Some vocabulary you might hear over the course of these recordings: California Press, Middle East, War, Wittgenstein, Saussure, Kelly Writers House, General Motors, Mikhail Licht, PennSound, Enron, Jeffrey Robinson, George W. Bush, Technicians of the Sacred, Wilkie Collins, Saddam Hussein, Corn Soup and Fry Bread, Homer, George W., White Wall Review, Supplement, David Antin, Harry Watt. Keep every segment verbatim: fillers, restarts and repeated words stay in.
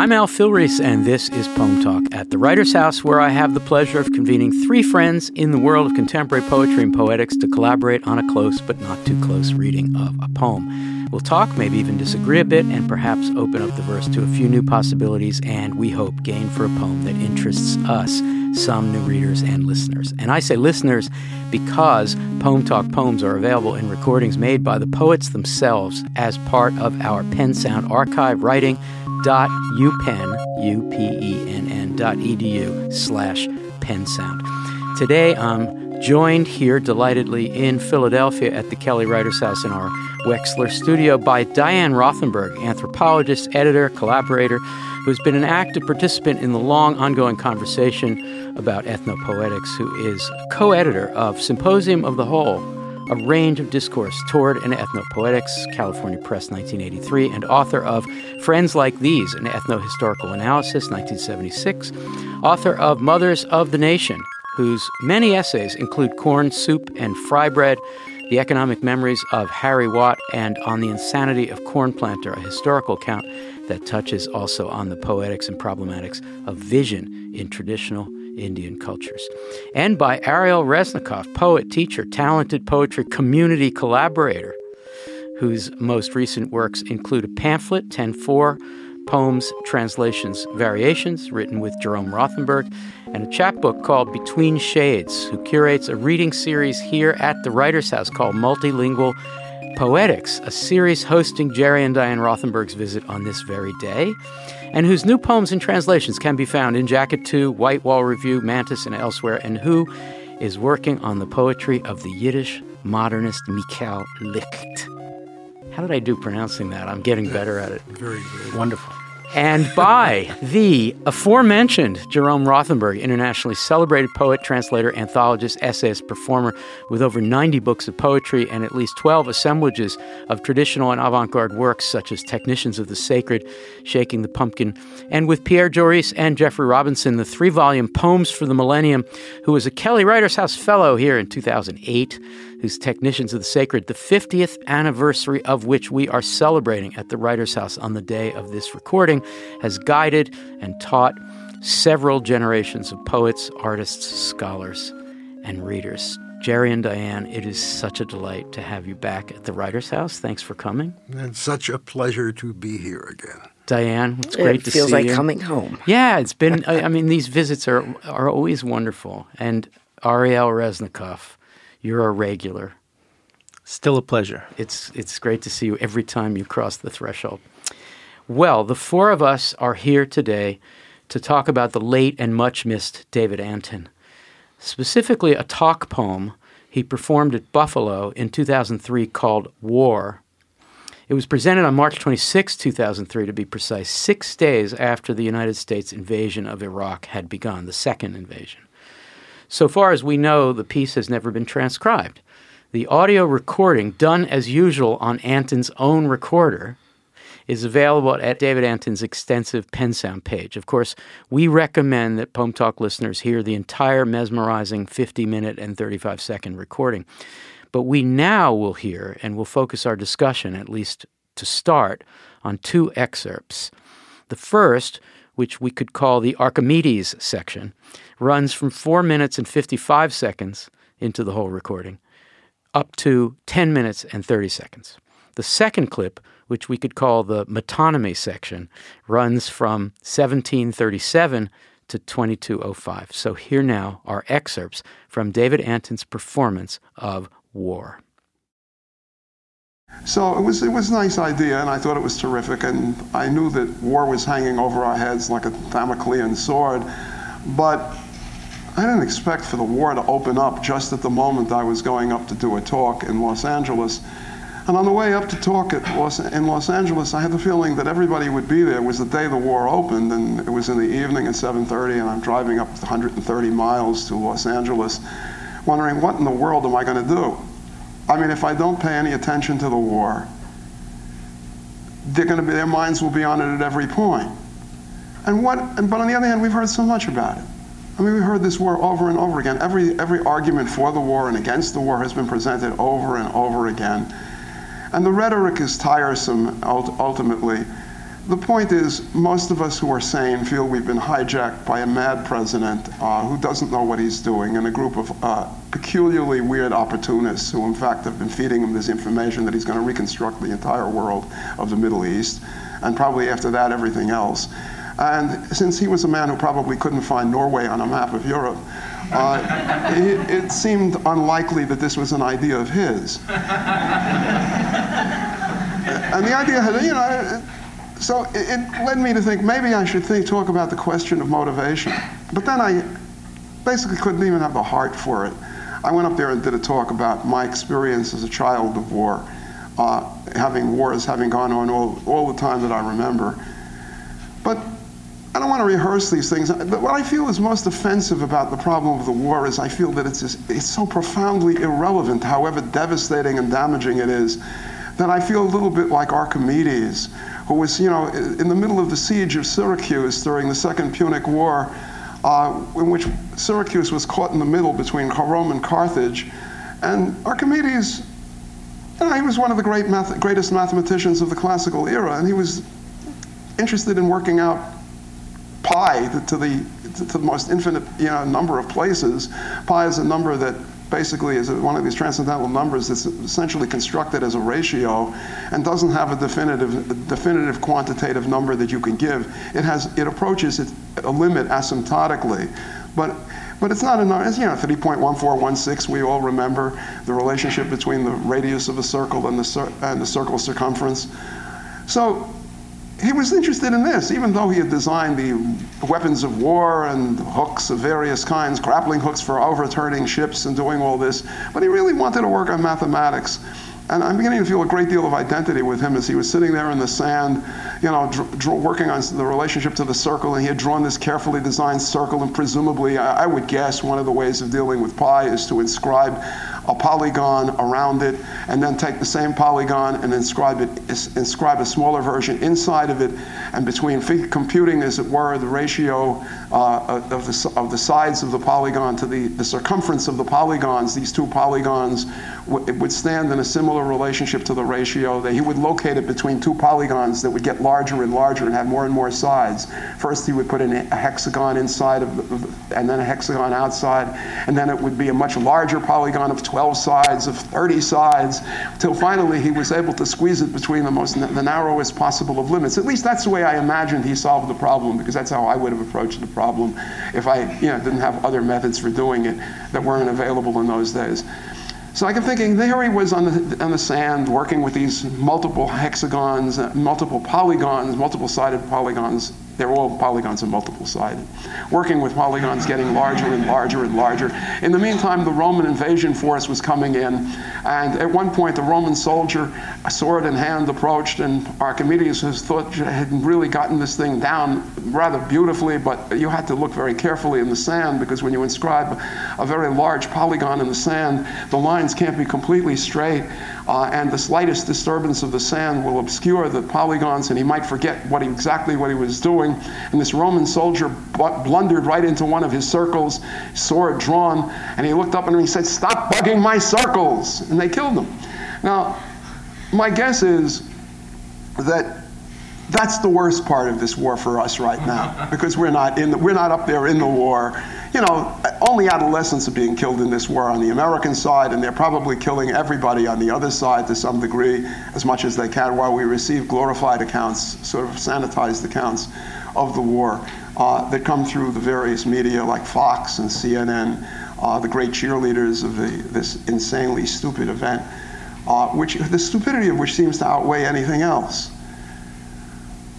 I'm Al Filreis, and this is Poem Talk at the Writers' House, where I have the pleasure of convening three friends in the world of contemporary poetry and poetics to collaborate on a close but not too close reading of a poem. We'll talk, maybe even disagree a bit, and perhaps open up the verse to a few new possibilities and, we hope, gain for a poem that interests us, some new readers and listeners. And I say listeners because Poem Talk poems are available in recordings made by the poets themselves as part of our PennSound archive, writing dot upenn, U P E N N, dot edu slash PennSound. Today I'm joined here delightedly in Philadelphia at the Kelly Writers House in our Wexler studio by Diane Rothenberg, anthropologist, editor, collaborator, who's been an active participant in the long ongoing conversation about ethnopoetics, who is co-editor of Symposium of the Whole, A Range of Discourse Toward an Ethnopoetics, California Press, nineteen eighty-three, and author of Friends Like These, An Ethnohistorical Analysis, nineteen seventy-six, author of Mothers of the Nation, whose many essays include Corn Soup and Fry Bread, The Economic Memories of Harry Watt, and On the Insanity of Corn Planter, a historical account that touches also on the poetics and problematics of vision in traditional Indian cultures. And by Ariel Resnikoff, poet, teacher, talented poetry community collaborator, whose most recent works include a pamphlet, ten four, Poems, Translations, Variations, written with Jerome Rothenberg, and a chapbook called Between Shades, who curates a reading series here at the Writers' House called Multilingual Poetics, a series hosting Jerry and Diane Rothenberg's visit on this very day, and whose new poems and translations can be found in Jacket two, White Wall Review, Mantis, and elsewhere, and who is working on the poetry of the Yiddish modernist Mikhail Licht. How did I do pronouncing that? I'm getting better at it. Very good. Wonderful. And by the aforementioned Jerome Rothenberg, internationally celebrated poet, translator, anthologist, essayist, performer, with over ninety books of poetry and at least twelve assemblages of traditional and avant-garde works such as Technicians of the Sacred, Shaking the Pumpkin, and with Pierre Joris and Jeffrey Robinson, the three-volume Poems for the Millennium, who was a Kelly Writers House Fellow here in two thousand eight, whose Technicians of the Sacred, the fiftieth anniversary of which we are celebrating at the Writers' House on the day of this recording, has guided and taught several generations of poets, artists, scholars, and readers. Jerry and Diane, it is such a delight to have you back at the Writers' House. Thanks for coming. And such a pleasure to be here again. Diane, it's great it to see like you. It feels like coming home. Yeah, it's been, I mean, these visits are are always wonderful. And Ariel Resnikoff, you're a regular. Still a pleasure. It's it's great to see you every time you cross the threshold. Well, the four of us are here today to talk about the late and much-missed David Antin, specifically a talk poem he performed at Buffalo in two thousand three called War. It was presented on March twenty-sixth, two thousand three, to be precise, six days after the United States invasion of Iraq had begun, the second invasion. So far as we know, the piece has never been transcribed. The audio recording, done as usual on Antin's own recorder, is available at David Antin's extensive PennSound page. Of course, we recommend that Poem Talk listeners hear the entire mesmerizing fifty-minute and thirty-five-second recording. But we now will hear, and will focus our discussion, at least to start, on two excerpts. The first, which we could call the Archimedes section, runs from four minutes and fifty-five seconds into the whole recording up to ten minutes and thirty seconds. The second clip, which we could call the metonymy section, runs from seventeen thirty-seven to twenty-two oh five. So here now are excerpts from David Antin's performance of War. So it was it was a nice idea, and I thought it was terrific, and I knew that war was hanging over our heads like a Damoclean sword, but I didn't expect for the war to open up just at the moment I was going up to do a talk in Los Angeles. And on the way up to talk at Los, in Los Angeles, I had the feeling that everybody would be there. It was the day the war opened, and it was in the evening at seven thirty, and I'm driving up one hundred thirty miles to Los Angeles, wondering what in the world am I going to do? I mean, if I don't pay any attention to the war, they're going to be, their minds will be on it at every point. And what? And, but on the other hand, we've heard so much about it. I mean, we heard this war over and over again. Every every argument for the war and against the war has been presented over and over again. And the rhetoric is tiresome, ultimately. The point is, most of us who are sane feel we've been hijacked by a mad president uh, who doesn't know what he's doing, and a group of uh, peculiarly weird opportunists who, in fact, have been feeding him this information that he's going to reconstruct the entire world of the Middle East, and probably after that, everything else. And since he was a man who probably couldn't find Norway on a map of Europe, uh, it, it seemed unlikely that this was an idea of his. And the idea had, you know, so it, it led me to think maybe I should think, talk about the question of motivation. But then I basically couldn't even have the heart for it. I went up there and did a talk about my experience as a child of war, uh, having wars having gone on all, all the time that I remember. But I don't want to rehearse these things. But what I feel is most offensive about the problem of the war is I feel that it's, just, it's so profoundly irrelevant, however devastating and damaging it is, that I feel a little bit like Archimedes, who was, you know, in the middle of the siege of Syracuse during the Second Punic War, uh, in which Syracuse was caught in the middle between Rome and Carthage. And Archimedes, you know, he was one of the great math- greatest mathematicians of the classical era, and he was interested in working out pi to, to the to the most infinite, you know, number of places. Pi is a number that basically is one of these transcendental numbers that's essentially constructed as a ratio and doesn't have a definitive a definitive quantitative number that you can give. It has it approaches it, a limit asymptotically, but. But it's not a number. It's, you know, three point one four one six, we all remember the relationship between the radius of a circle and the cir- and the circle's circumference. So he was interested in this, even though he had designed the weapons of war and hooks of various kinds, grappling hooks for overturning ships and doing all this. But he really wanted to work on mathematics. And I'm beginning to feel a great deal of identity with him as he was sitting there in the sand, you know, dr- dr- working on the relationship to the circle, and he had drawn this carefully designed circle, and presumably, I-, I would guess, one of the ways of dealing with pi is to inscribe a polygon around it, and then take the same polygon and inscribe it, is- inscribe a smaller version inside of it, and between f- computing, as it were, the ratio uh, of, the, of the sides of the polygon to the, the circumference of the polygons, these two polygons w- would stand in a similar relationship to the ratio, that he would locate it between two polygons that would get larger and larger and have more and more sides. First he would put in a hexagon inside of the, and then a hexagon outside, and then it would be a much larger polygon of twelve sides, of thirty sides, till finally he was able to squeeze it between the most the narrowest possible of limits. At least that's the way I imagined he solved the problem, because that's how I would have approached the problem if I, you know, didn't have other methods for doing it that weren't available in those days. So I kept thinking, there he was on the, on the sand, working with these multiple hexagons, multiple polygons, multiple-sided polygons. They're all polygons and multiple-sided. Working with polygons getting larger and larger and larger. In the meantime, the Roman invasion force was coming in. And at one point, the Roman soldier, sword in hand, approached. And Archimedes has thought had really gotten this thing down rather beautifully. But you had to look very carefully in the sand, because when you inscribe a very large polygon in the sand, the lines can't be completely straight. Uh, and the slightest disturbance of the sand will obscure the polygons, and he might forget what he, exactly what he was doing. And this Roman soldier but blundered right into one of his circles, sword drawn, and he looked up and he said, "Stop bugging my circles!" And they killed him. Now, my guess is that that's the worst part of this war for us right now, because we're not in the, we're not up there in the war. You know, only adolescents are being killed in this war on the American side, and they're probably killing everybody on the other side to some degree, as much as they can, while we receive glorified accounts, sort of sanitized accounts of the war uh, that come through the various media like Fox and C N N, uh, the great cheerleaders of the, this insanely stupid event, uh, which the stupidity of which seems to outweigh anything else.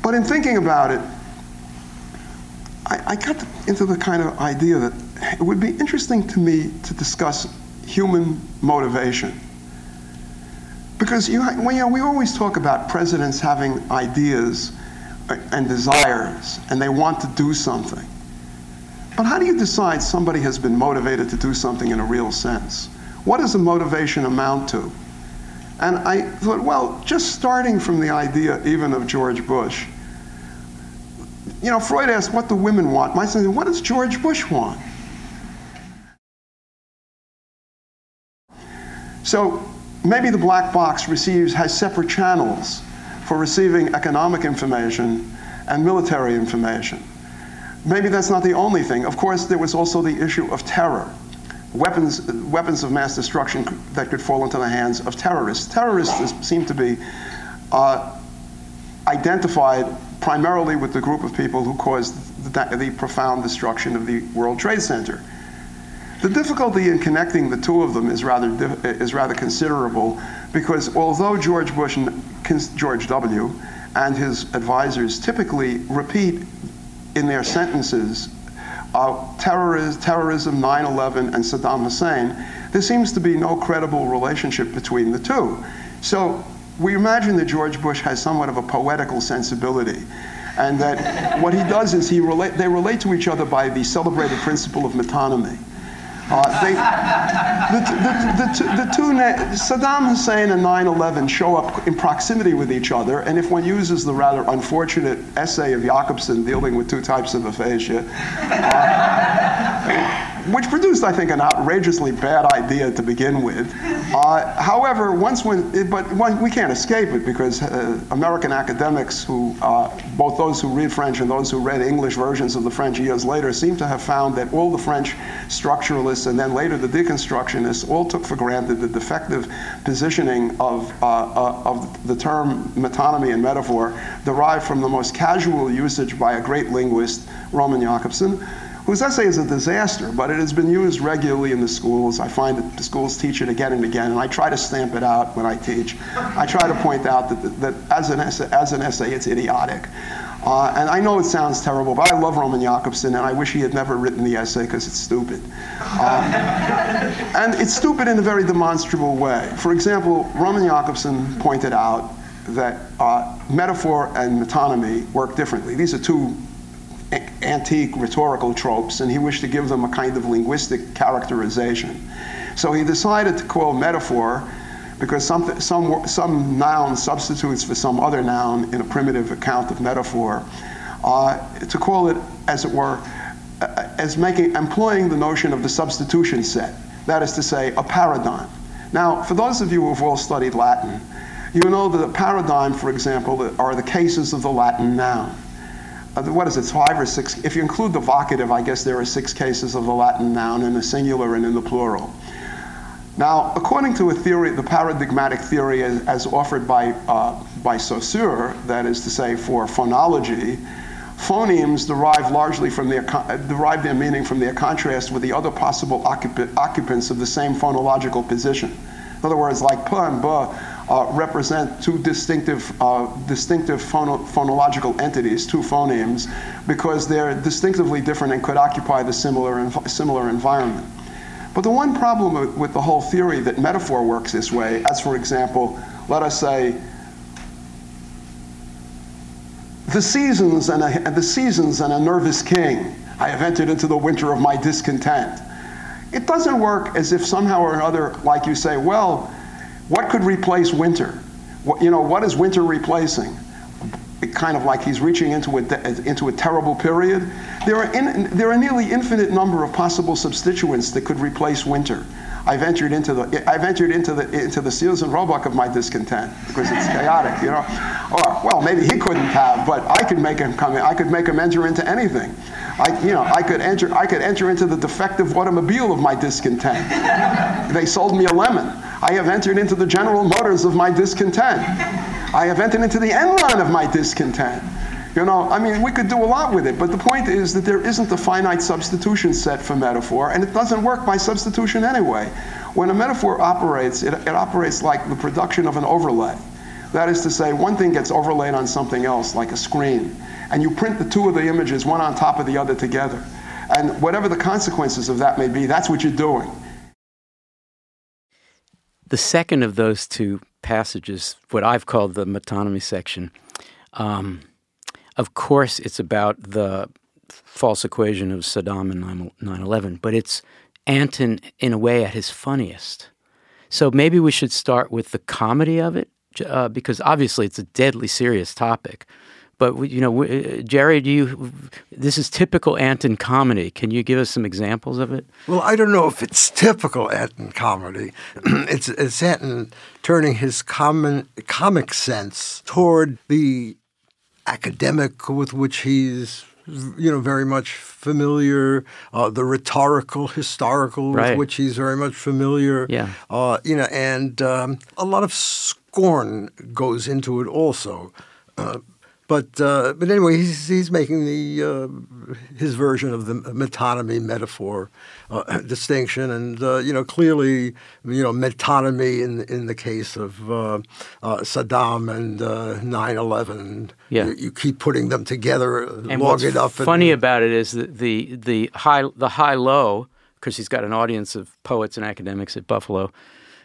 But in thinking about it, I, I got into the kind of idea that it would be interesting to me to discuss human motivation. Because you, well, you know, we always talk about presidents having ideas and desires, and they want to do something. But how do you decide somebody has been motivated to do something in a real sense? What does a motivation amount to? And I thought, well, just starting from the idea even of George Bush, you know, Freud asked what do women want. My son said, what does George Bush want? So maybe the black box receives, has separate channels for receiving economic information and military information. Maybe that's not the only thing. Of course, there was also the issue of terror. Weapons, weapons of mass destruction that could fall into the hands of terrorists. Terrorists seem to be uh, identified primarily with the group of people who caused the, the profound destruction of the World Trade Center. The difficulty in connecting the two of them is rather is rather considerable, because although George Bush and George W. and his advisors typically repeat in their sentences uh, terrorism, terrorism, nine eleven, and Saddam Hussein, there seems to be no credible relationship between the two. So we imagine that George Bush has somewhat of a poetical sensibility, and that what he does is he relate, they relate to each other by the celebrated principle of metonymy. Uh, they, the, the, the, the two na- Saddam Hussein and nine eleven show up in proximity with each other, and if one uses the rather unfortunate essay of Jakobson dealing with two types of aphasia, uh, which produced, I think, an outrageously bad idea to begin with. Uh, however, once when, but one, we can't escape it, because uh, American academics, who uh, both those who read French and those who read English versions of the French years later, seem to have found that all the French structuralists, and then later the deconstructionists, all took for granted the defective positioning of, uh, uh, of the term metonymy and metaphor, derived from the most casual usage by a great linguist, Roman Jakobson, whose essay is a disaster, but it has been used regularly in the schools. I find that the schools teach it again and again, and I try to stamp it out when I teach. I try to point out that, that as an essay, as an essay, it's idiotic. Uh, and I know it sounds terrible, but I love Roman Jakobson, and I wish he had never written the essay, because it's stupid. Uh, and it's stupid in a very demonstrable way. For example, Roman Jakobson pointed out that uh, metaphor and metonymy work differently. These are two a- antique rhetorical tropes, and he wished to give them a kind of linguistic characterization. So he decided to call metaphor, because some, some, some noun substitutes for some other noun in a primitive account of metaphor, uh, to call it, as it were, uh, as making, employing the notion of the substitution set, that is to say, a paradigm. Now, for those of you who've all studied Latin, you know that a paradigm, for example, are the cases of the Latin noun. Uh, what is it, five or six? If you include the vocative, I guess there are six cases of the Latin noun in the singular and in the plural. Now, according to a theory, the paradigmatic theory as, as offered by, uh, by Saussure, that is to say for phonology, phonemes derive largely from their, derive their meaning from their contrast with the other possible occup- occupants of the same phonological position. In other words, like p and b uh, represent two distinctive, uh, distinctive phono- phonological entities, two phonemes, because they're distinctively different and could occupy the similar, env- similar environment. But the one problem with the whole theory that metaphor works this way, as for example, let us say, the seasons and a, the seasons and a nervous king, I have entered into the winter of my discontent. It doesn't work as if somehow or another, like you say, well, what could replace winter? What, you know, what is winter replacing? It kind of like he's reaching into a, into a terrible period. There are, in, there are nearly infinite number of possible substituents that could replace winter. I've entered into the I've entered into the into the Sears and Roebuck of my discontent, because it's chaotic, you know. Or well, maybe he couldn't have, but I could make him come in. I could make him enter into anything. I you know I could enter I could enter into the defective automobile of my discontent. They sold me a lemon. I have entered into the General Motors of my discontent. I have entered into the Enron of my discontent. You know, I mean, we could do a lot with it, but the point is that there isn't a finite substitution set for metaphor, and it doesn't work by substitution anyway. When a metaphor operates, it, it operates like the production of an overlay. That is to say, one thing gets overlaid on something else, like a screen, and you print the two of the images one on top of the other together. And whatever the consequences of that may be, that's what you're doing. The second of those two passages, what I've called the metonymy section, um, of course, it's about the false equation of Saddam and nine eleven, but it's Antin, in a way, at his funniest. So maybe we should start with the comedy of it, uh, because obviously it's a deadly serious topic. But, you know, Jerry, do you, this is typical Antin comedy. Can you give us some examples of it? Well, I don't know if it's typical Antin comedy. it's, it's Antin turning his common, comic sense toward the academic with which he's, you know, very much familiar, uh, the rhetorical, historical right. with which he's very much familiar. Yeah. Uh, you know, and um, a lot of scorn goes into it also. Uh, But uh, but anyway, he's he's making the uh, his version of the metonymy metaphor uh, distinction, and uh, you know clearly you know metonymy in in the case of uh, uh, Saddam and uh, nine eleven. Yeah. You, you keep putting them together and long enough. What's funny and, about it is that the the high the high low, because he's got an audience of poets and academics at Buffalo,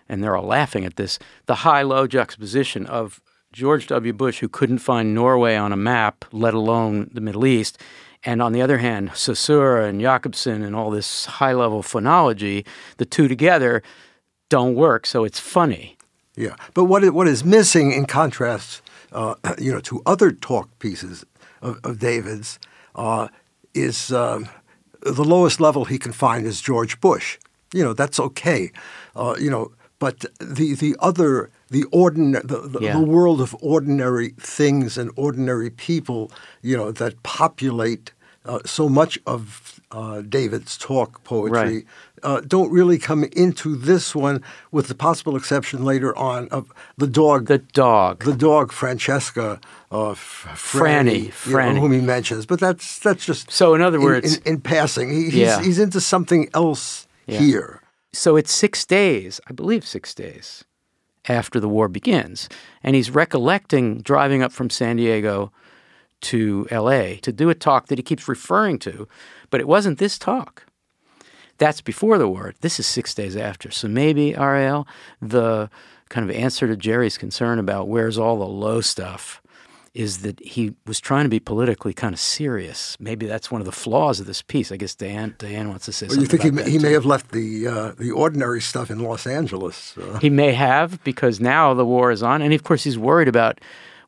and they're all laughing at this. The high low juxtaposition of George W. Bush, who couldn't find Norway on a map, let alone the Middle East, and on the other hand, Saussure and Jakobson and all this high-level phonology, the two together don't work, so it's funny. Yeah, but what is, what is missing, in contrast, uh, you know, to other talk pieces of, of David's, uh, is uh, the lowest level he can find is George Bush. You know, that's okay. Uh, you know, but the the other. The ordinary, the, the, yeah. the world of ordinary things and ordinary people, you know, that populate uh, so much of uh, David's talk poetry, right. uh, don't really come into this one, with the possible exception later on of the dog, the dog, the dog Francesca, uh, f- Franny, Franny, Franny. You know, whom he mentions. But that's that's just so. In other words, in, in, in passing, he, he's, yeah. he's into something else yeah. here. So it's six days, I believe, six days. After the war begins. And he's recollecting driving up from San Diego to L A to do a talk that he keeps referring to, but it wasn't this talk. That's before the war. This is six days after. So maybe, Ariel, the kind of answer to Jerry's concern about where's all the low stuff is that he was trying to be politically kind of serious. Maybe that's one of the flaws of this piece. I guess Diane Diane wants to say something. Well, you think about he, he may have left the uh, the ordinary stuff in Los Angeles. Uh. He may have, because now the war is on. And, of course, he's worried about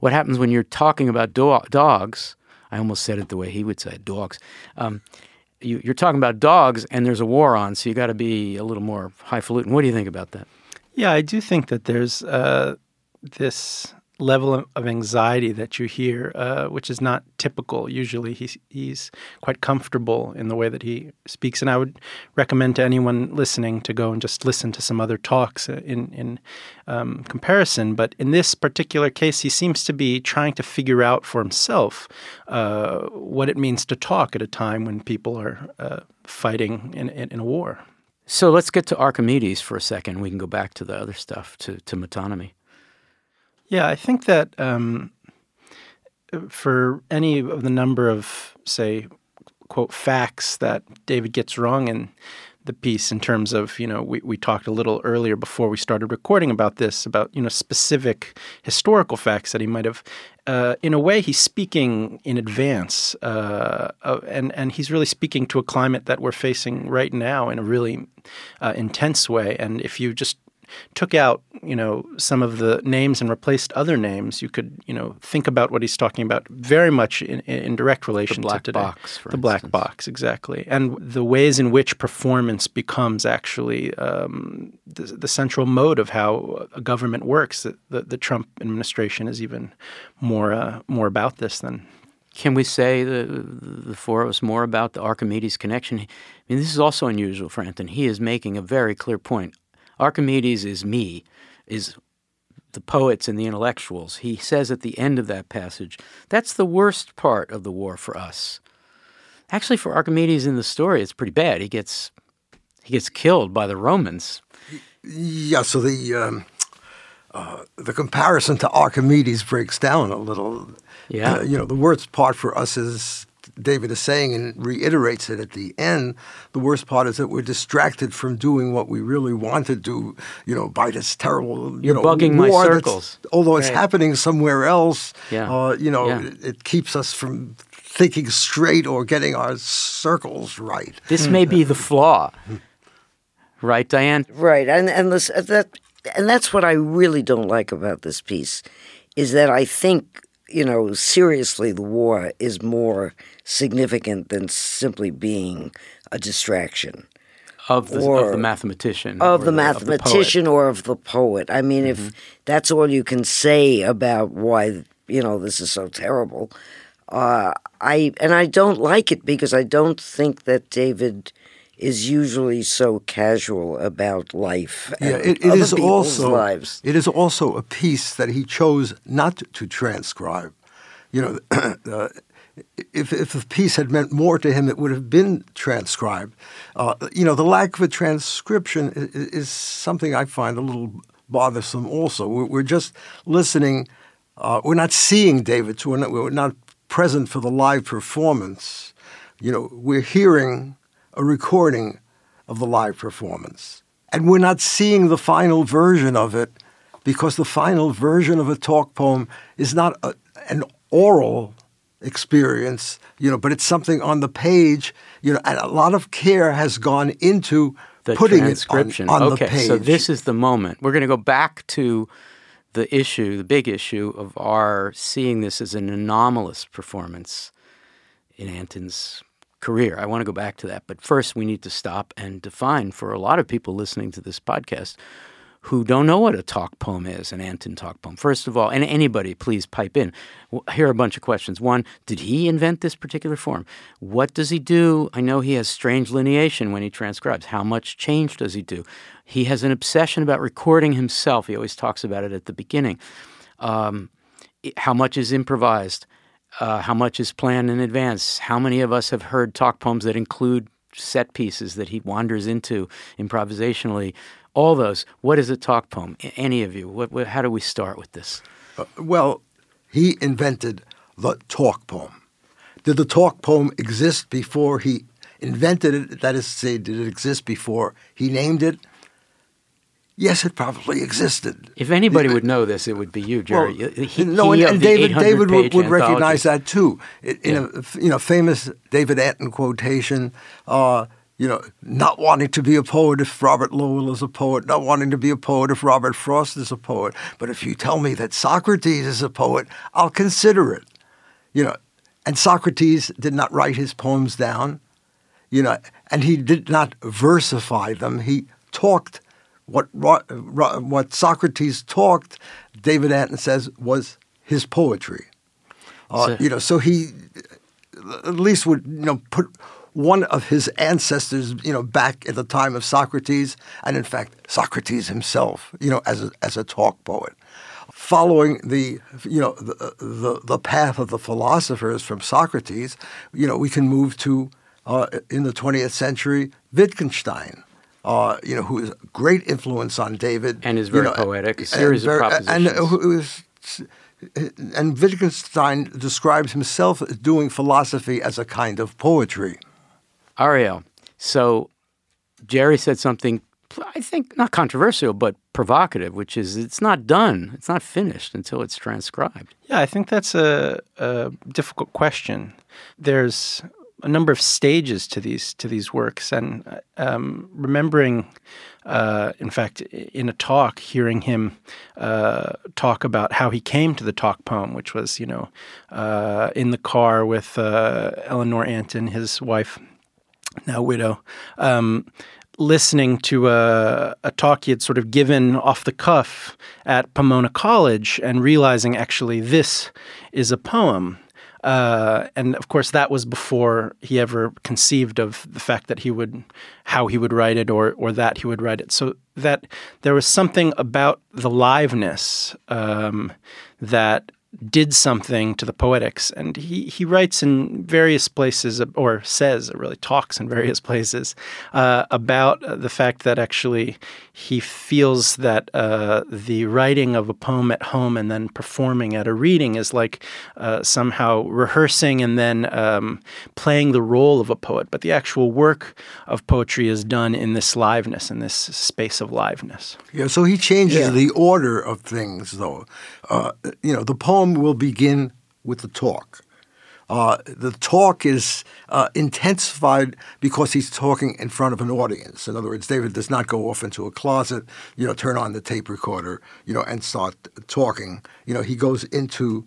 what happens when you're talking about do- dogs. I almost said it the way he would say it, dogs. Um, you, you're talking about dogs, and there's a war on, so you got to be a little more highfalutin. What do you think about that? Yeah, I do think that there's uh, this... level of anxiety that you hear, uh, which is not typical. Usually he's, he's quite comfortable in the way that he speaks. And I would recommend to anyone listening to go and just listen to some other talks in, in um, comparison. But in this particular case, he seems to be trying to figure out for himself uh, what it means to talk at a time when people are uh, fighting in, in, in a war. So let's get to Archimedes for a second. We can go back to the other stuff, to, to metonymy. Yeah, I think that um, for any of the number of, say, quote, facts that David gets wrong in the piece in terms of, you know, we, we talked a little earlier before we started recording about this, about, you know, specific historical facts that he might have, uh, in a way he's speaking in advance uh, uh, and, and he's really speaking to a climate that we're facing right now in a really uh, intense way. And if you just took out, you know, some of the names and replaced other names, you could, you know, think about what he's talking about very much in, in direct relation to today. The black box, for instance. The black box, exactly. And the ways in which performance becomes actually um, the, the central mode of how a government works. The, the, the Trump administration is even more uh, more about this than... Can we say, the, the four of us, more about the Archimedes connection? I mean, this is also unusual for Antin. He is making a very clear point. Archimedes is me, is the poets and the intellectuals. He says at the end of that passage, that's the worst part of the war for us. Actually, for Archimedes in the story, it's pretty bad. He gets he gets killed by the Romans. Yeah, so the um, uh, the comparison to Archimedes breaks down a little. Yeah, uh, you know, the worst part for us is, David is saying and reiterates it at the end, the worst part is that we're distracted from doing what we really want to do, you know, by this terrible, you You're know, bugging war my circles. Although right. it's happening somewhere else, yeah. uh, you know, yeah. it, it keeps us from thinking straight or getting our circles right. This may be the flaw. Right, Diane? Right. And and, this, that, and that's what I really don't like about this piece, is that I think you know, seriously, the war is more significant than simply being a distraction. Of the, or, of the mathematician. Of the mathematician or of the poet. I mean, mm-hmm. if that's all you can say about why, you know, this is so terrible. Uh, I and I don't like it because I don't think that David is usually so casual about life and yeah, it, it other is people's also, lives. It is also a piece that he chose not to transcribe. You know, uh, if, if the piece had meant more to him, it would have been transcribed. Uh, you know, the lack of a transcription is, is something I find a little bothersome also. We're, we're just listening. Uh, we're not seeing David, so we're not, we're not present for the live performance. You know, we're hearing a recording of the live performance. And we're not seeing the final version of it because the final version of a talk poem is not a, an oral experience, you know, but it's something on the page, you know, and a lot of care has gone into the putting transcription. It on, on okay, the page. Okay, so this is the moment. We're going to go back to the issue, the big issue of our seeing this as an anomalous performance in Antin's career. I want to go back to that. But first, we need to stop and define for a lot of people listening to this podcast who don't know what a talk poem is, an Antin talk poem. First of all, and anybody, please pipe in. Here are a bunch of questions. One, did he invent this particular form? What does he do? I know he has strange lineation when he transcribes. How much change does he do? He has an obsession about recording himself. He always talks about it at the beginning. Um, how much is improvised? Uh, how much is planned in advance? How many of us have heard talk poems that include set pieces that he wanders into improvisationally? All those. What is a talk poem? Any of you? What, what, how do we start with this? Uh, well, he invented the talk poem. Did the talk poem exist before he invented it? That is to say, did it exist before he named it? Yes, it probably existed. If anybody it, would know this, it would be you, Jerry. Well, he, no, he and, and David, David would, would recognize that too. In yeah. a you know famous David Antin quotation, uh, you know, not wanting to be a poet if Robert Lowell is a poet, not wanting to be a poet if Robert Frost is a poet. But if you tell me that Socrates is a poet, I'll consider it. You know, and Socrates did not write his poems down. You know, and he did not versify them. He talked. What, what Socrates talked, David Antin says, was his poetry. Uh, so, you know, so he at least would, you know, put one of his ancestors, you know, back at the time of Socrates, and in fact, Socrates himself, you know, as a, as a talk poet, following the, you know, the, the the path of the philosophers from Socrates. You know, we can move to uh, in the twentieth century, Wittgenstein. Uh, you know, who is a great influence on David. And is very you know, poetic, a series very, of propositions. And, who is, and Wittgenstein describes himself as doing philosophy as a kind of poetry. Ariel, so Jerry said something, I think, not controversial, but provocative, which is it's not done, it's not finished until it's transcribed. Yeah, I think that's a, a difficult question. There's a number of stages to these to these works, and um, remembering, uh, in fact, in a talk, hearing him uh, talk about how he came to the talk poem, which was, you know, uh, in the car with uh, Eleanor Antin, his wife, now widow, um, listening to a, a talk he had sort of given off the cuff at Pomona College, and realizing actually this is a poem. Uh, and of course, that was before he ever conceived of the fact that he would, how he would write it, or or that he would write it. So that there was something about the liveness um, that did something to the poetics. And he, he writes in various places, or says, really talks in various places, uh, about the fact that actually he feels that uh, the writing of a poem at home and then performing at a reading is like uh, somehow rehearsing and then um, playing the role of a poet. But the actual work of poetry is done in this liveness, in this space of liveness. Yeah, so he changes yeah. the order of things, though. Uh, you know, the poem will begin with the talk. Uh, the talk is uh, intensified because he's talking in front of an audience. In other words, David does not go off into a closet, you know, turn on the tape recorder, you know, and start talking. You know, he goes into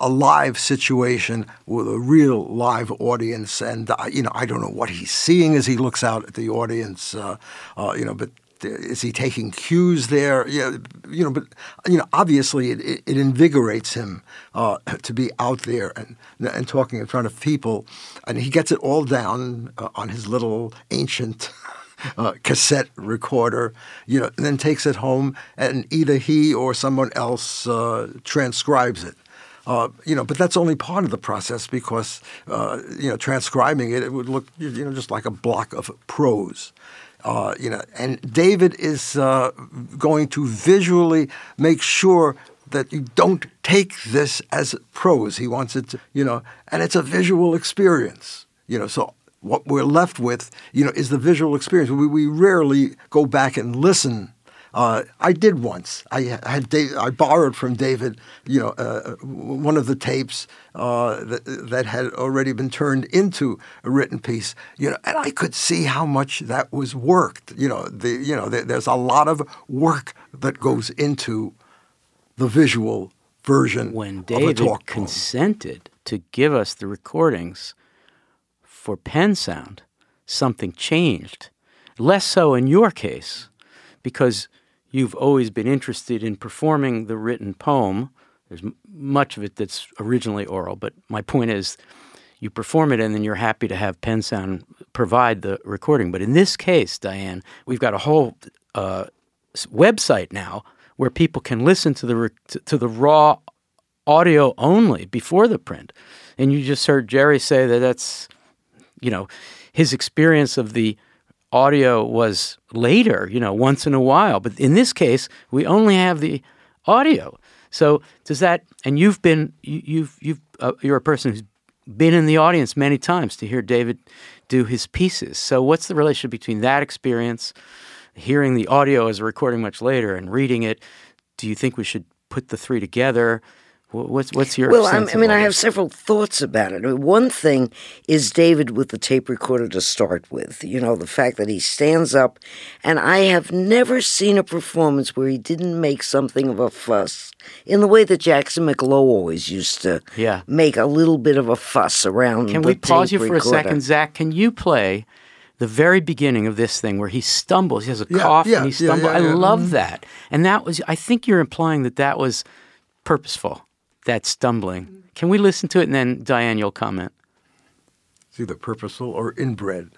a live situation with a real live audience. And, uh, you know, I don't know what he's seeing as he looks out at the audience, uh, uh, you know, but is he taking cues there? Yeah, you know, but, you know, obviously it, it invigorates him uh, to be out there and and talking in front of people. And he gets it all down uh, on his little ancient Uh, cassette recorder, you know, and then takes it home, and either he or someone else uh, transcribes it, uh, you know. But that's only part of the process because, uh, you know, transcribing it, it would look, you know, just like a block of prose, uh, you know. And David is uh, going to visually make sure that you don't take this as prose. He wants it to, you know, and it's a visual experience, you know, so what we're left with, you know, is the visual experience. We, we rarely go back and listen. Uh, I did once. I had Dave, I borrowed from David, you know, uh, one of the tapes uh, that, that had already been turned into a written piece, you know, and I could see how much that was worked. You know, the you know, the, there's a lot of work that goes into the visual version. When David of a talk consented poem. To give us the recordings for PennSound, something changed. Less so in your case, because you've always been interested in performing the written poem. There's m- much of it that's originally oral, but my point is you perform it and then you're happy to have PennSound provide the recording. But in this case, Diane, we've got a whole uh, website now where people can listen to the re- to the raw audio only before the print. And you just heard Jerry say that that's... You know, his experience of the audio was later, you know, once in a while. But in this case, we only have the audio. So does that, and you've been, you, you've, you've, uh, you're a person who's been in the audience many times to hear David do his pieces. So what's the relationship between that experience, hearing the audio as a recording much later and reading it? Do you think we should put the three together? What's what's your well? Sense I mean, of I have several thoughts about it. I mean, one thing is David with the tape recorder to start with. You know, the fact that he stands up, and I have never seen a performance where he didn't make something of a fuss in the way that Jackson McLowe always used to. Yeah. Make a little bit of a fuss around. Can the we pause tape you for recorder. A second, Zach? Can you play the very beginning of this thing where he stumbles? He has a yeah, cough yeah, and he stumbles. Yeah, yeah, yeah. I love mm-hmm. that, and that was. I think you're implying that that was purposeful. That stumbling. Can we listen to it and then, Diane, you'll comment? It's either purposeful or inbred.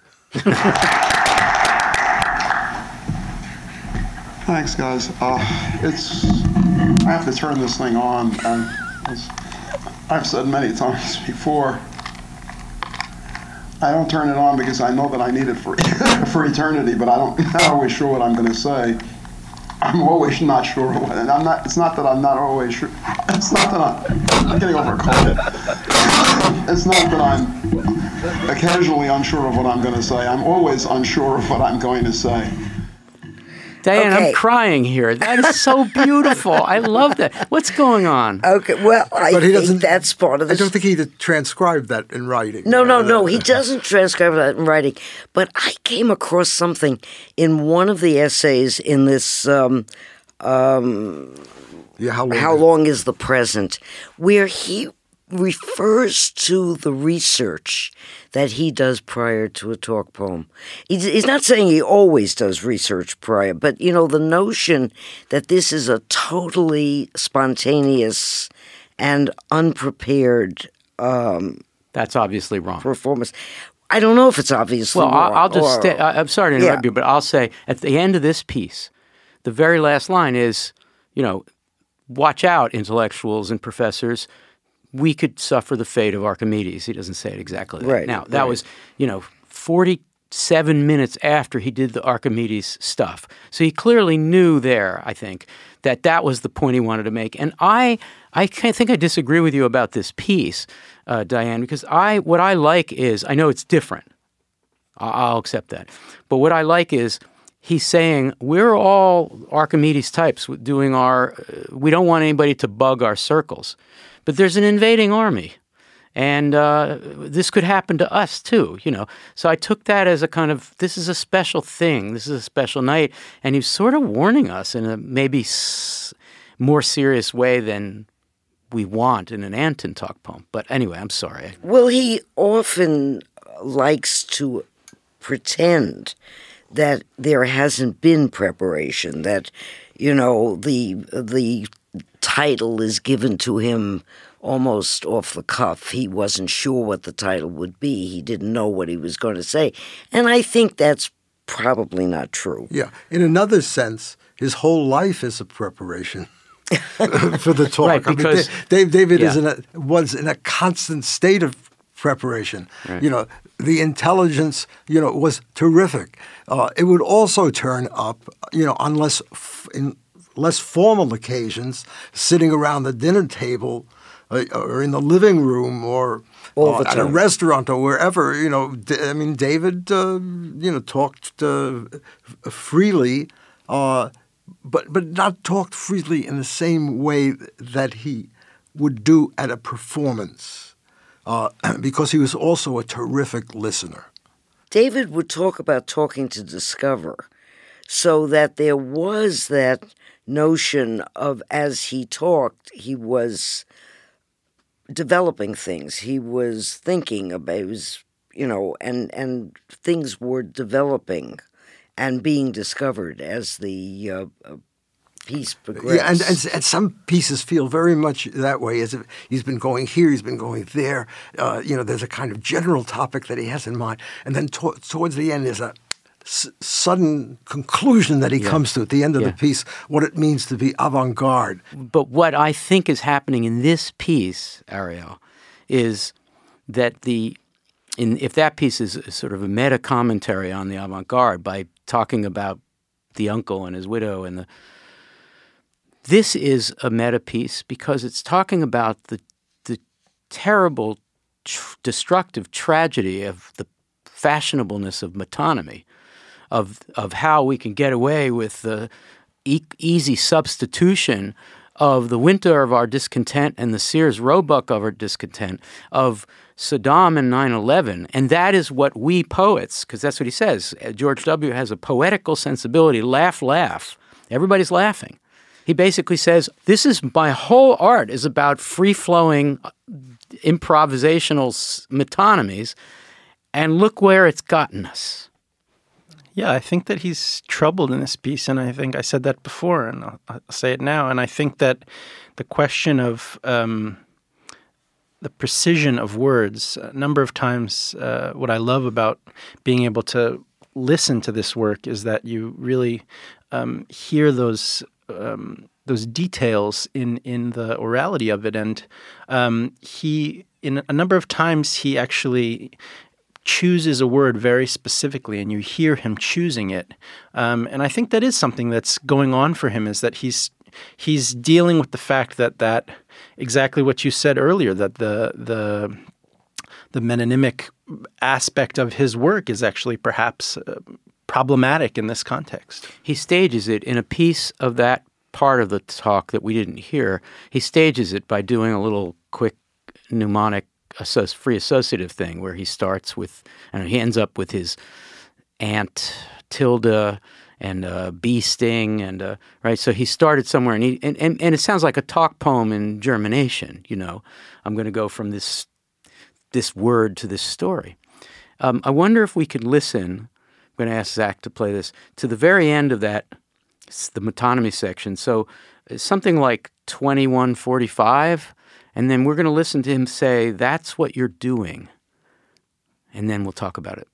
Thanks, guys. Uh, it's. I have to turn this thing on. And I've said many times before, I don't turn it on because I know that I need it for for eternity, but I don't, I'm not always sure what I'm going to say. I'm always not sure what, and I'm not, it's not that I'm not always sure, it's not that I'm, I'm getting over a cold. It's not that I'm occasionally unsure of what I'm going to say. I'm always unsure of what I'm going to say. Diane, okay. I'm crying here. That is so beautiful. I love that. What's going on? Okay, well, I but he think that's part of this. I don't think he transcribed that in writing. No, no, no. He doesn't transcribe that in writing. But I came across something in one of the essays in this um, um, yeah, how long How Long Is the Present?, where he refers to the research that he does prior to a talk poem. He's, he's not saying he always does research prior, but, you know, the notion that this is a totally spontaneous and unprepared um, that's obviously wrong. Performance. I don't know if it's obviously well, wrong. Well, I'll just or, stay, I'm sorry to interrupt yeah. you, but I'll say at the end of this piece, the very last line is, you know, watch out, intellectuals and professors. We could suffer the fate of Archimedes. He doesn't say it exactly. Right, now, that right. was, you know, forty-seven minutes after he did the Archimedes stuff. So he clearly knew there, I think, that that was the point he wanted to make. And I I think I disagree with you about this piece, uh, Diane, because I what I like is, I know it's different. I'll accept that. But what I like is he's saying we're all Archimedes types doing our, we don't want anybody to bug our circles. But there's an invading army, and uh, this could happen to us too, you know. So I took that as a kind of, this is a special thing, this is a special night, and he's sort of warning us in a maybe s- more serious way than we want in an Antin talk poem. But anyway, I'm sorry. Well, he often likes to pretend that there hasn't been preparation, that, you know, the the title is given to him almost off the cuff. He wasn't sure what the title would be. He didn't know what he was going to say. And I think that's probably not true. Yeah. In another sense, his whole life is a preparation for the talk. Right, because, I mean, Dave, David yeah. is in a, was in a constant state of preparation. Right. You know, the intelligence, you know, was terrific. Uh, it would also turn up, you know, on less, f- in less formal occasions, sitting around the dinner table uh, or in the living room or uh, at a restaurant or wherever. You know, D- I mean, David, uh, you know, talked uh, freely, uh, but but not talked freely in the same way that he would do at a performance. Uh, because he was also a terrific listener. David would talk about talking to discover, so that there was that notion of, as he talked, he was developing things. He was thinking about, he was, you know, and, and things were developing and being discovered as the uh, piece progresses. Yeah, and, and, and some pieces feel very much that way, as if he's been going here, he's been going there. Uh, you know, there's a kind of general topic that he has in mind. And then to- towards the end, there's a s- sudden conclusion that he yeah. comes to at the end of yeah. the piece, what it means to be avant-garde. But what I think is happening in this piece, Ariel, is that the in, if that piece is sort of a meta-commentary on the avant-garde by talking about the uncle and his widow and the this is a meta piece because it's talking about the the terrible, tr- destructive tragedy of the fashionableness of metonymy, of of how we can get away with the e- easy substitution of the winter of our discontent and the Sears Roebuck of our discontent, of Saddam and nine eleven. And that is what we poets, because that's what he says, George W. has a poetical sensibility, laugh, laugh. Everybody's laughing. He basically says, this is my whole art is about free-flowing improvisational metonymies, and look where it's gotten us. Yeah, I think that he's troubled in this piece, and I think I said that before, and I'll, I'll say it now. And I think that the question of um, the precision of words, a number of times uh, what I love about being able to listen to this work is that you really um, hear those Um, those details in, in the orality of it. And um, he, in a number of times, he actually chooses a word very specifically, and you hear him choosing it. Um, and I think that is something that's going on for him, is that he's he's dealing with the fact that that exactly what you said earlier, that the the the metonymic aspect of his work is actually perhaps Uh, problematic in this context. He stages it in a piece of that part of the talk that we didn't hear. He stages it by doing a little quick mnemonic free associative thing where he starts with, and he ends up with his ant, tilde, and a bee sting, and a, right? So he started somewhere, and, he, and, and, and it sounds like a talk poem in germination, you know. I'm going to go from this, this word to this story. Um, I wonder if we could listen. I'm going to ask Zach to play this. To the very end of that, it's the metonymy section. So something like twenty-one forty-five, and then we're going to listen to him say, that's what you're doing. And then we'll talk about it.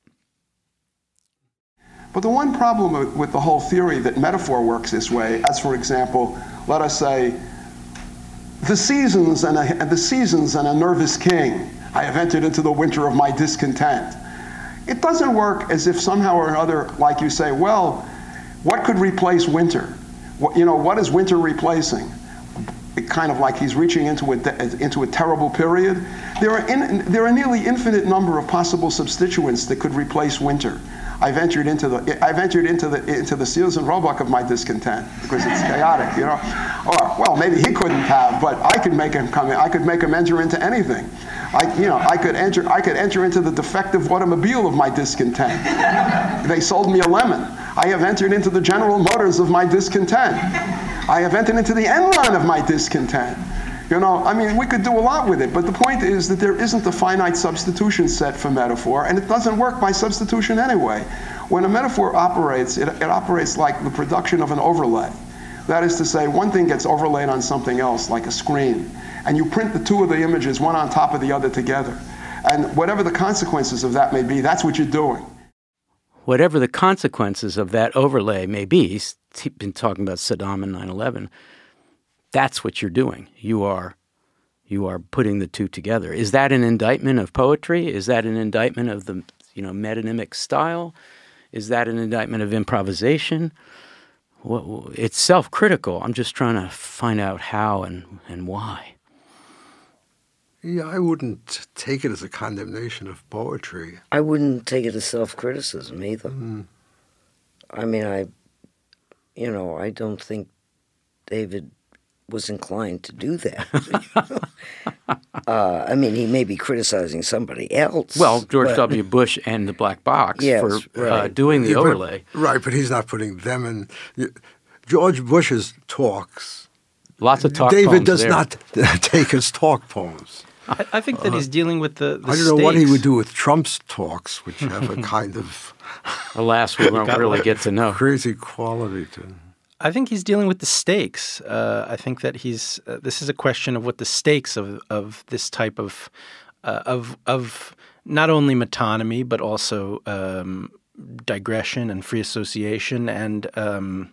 But the one problem with the whole theory that metaphor works this way, as for example, let us say, the seasons and a, the seasons and a nervous king. I have entered into the winter of my discontent. It doesn't work as if somehow or another, like you say, well, what could replace winter? What, you know, what is winter replacing? It kind of like he's reaching into a, into a terrible period. There are, in, there are nearly infinite number of possible substituents that could replace winter. I've entered into the I've entered into the into the Sears and Roebuck of my discontent because it's chaotic, you know. Or well, maybe he couldn't have, but I could make him come in. I could make him enter into anything. I you know I could enter I could enter into the defective automobile of my discontent. They sold me a lemon. I have entered into the General Motors of my discontent. I have entered into the Enron of my discontent. You know, I mean, we could do a lot with it, but the point is that there isn't a finite substitution set for metaphor, and it doesn't work by substitution anyway. When a metaphor operates, it, it operates like the production of an overlay. That is to say, one thing gets overlaid on something else, like a screen, and you print the two of the images, one on top of the other together. And whatever the consequences of that may be, that's what you're doing. Whatever the consequences of that overlay may be, he's been talking about Saddam and nine eleven, that's what you're doing. You are you are putting the two together. Is that an indictment of poetry? Is that an indictment of the you know metonymic style? Is that an indictment of improvisation? Well, it's self-critical. I'm just trying to find out how and, and why. Yeah, I wouldn't take it as a condemnation of poetry. I wouldn't take it as self-criticism either. Mm. I mean, I, you know, I don't think David was inclined to do that. uh, I mean, he may be criticizing somebody else. Well, George but, W. Bush and the Black Box yes, for right. uh, doing the yeah, overlay. But, right, but he's not putting them in. You, George Bush's talks. Lots of talk David poems does there. not take his talk poems. I, I think that uh, he's dealing with the, the I don't know stakes. What he would do with Trump's talks, which have a kind of... Alas, we won't really get to know. Crazy quality to them. I think he's dealing with the stakes. Uh, I think that he's. Uh, this is a question of what the stakes of, of this type of uh, of of not only metonymy but also um, digression and free association and um,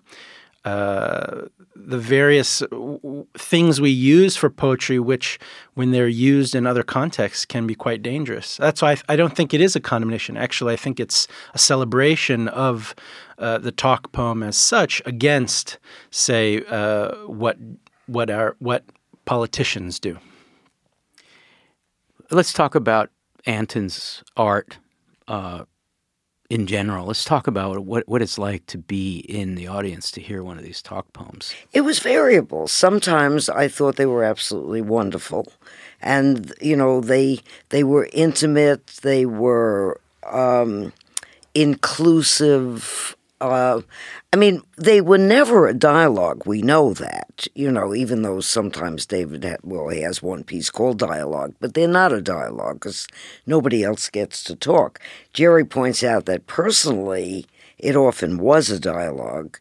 uh, the various w- things we use for poetry, which when they're used in other contexts can be quite dangerous. That's why I, I don't think it is a condemnation. Actually, I think it's a celebration of. Uh, the talk poem as such against, say, uh, what what our what politicians do. Let's talk about Antin's art uh, in general. Let's talk about what what it's like to be in the audience to hear one of these talk poems. It was variable. Sometimes I thought they were absolutely wonderful, and you know they they were intimate. They were um, inclusive. Uh, I mean, they were never a dialogue. We know that, you know, even though sometimes David, had, well, he has one piece called Dialogue, but they're not a dialogue because nobody else gets to talk. Jerry points out that personally, it often was a dialogue.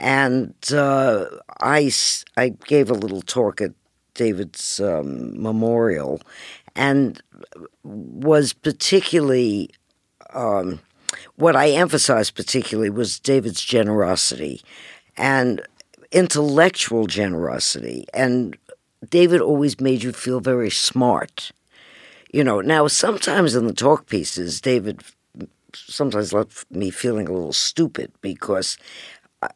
And uh, I, I gave a little talk at David's um, memorial and was particularly... Um, What I emphasized particularly was David's generosity and intellectual generosity. And David always made you feel very smart. You know, now sometimes in the talk pieces, David sometimes left me feeling a little stupid because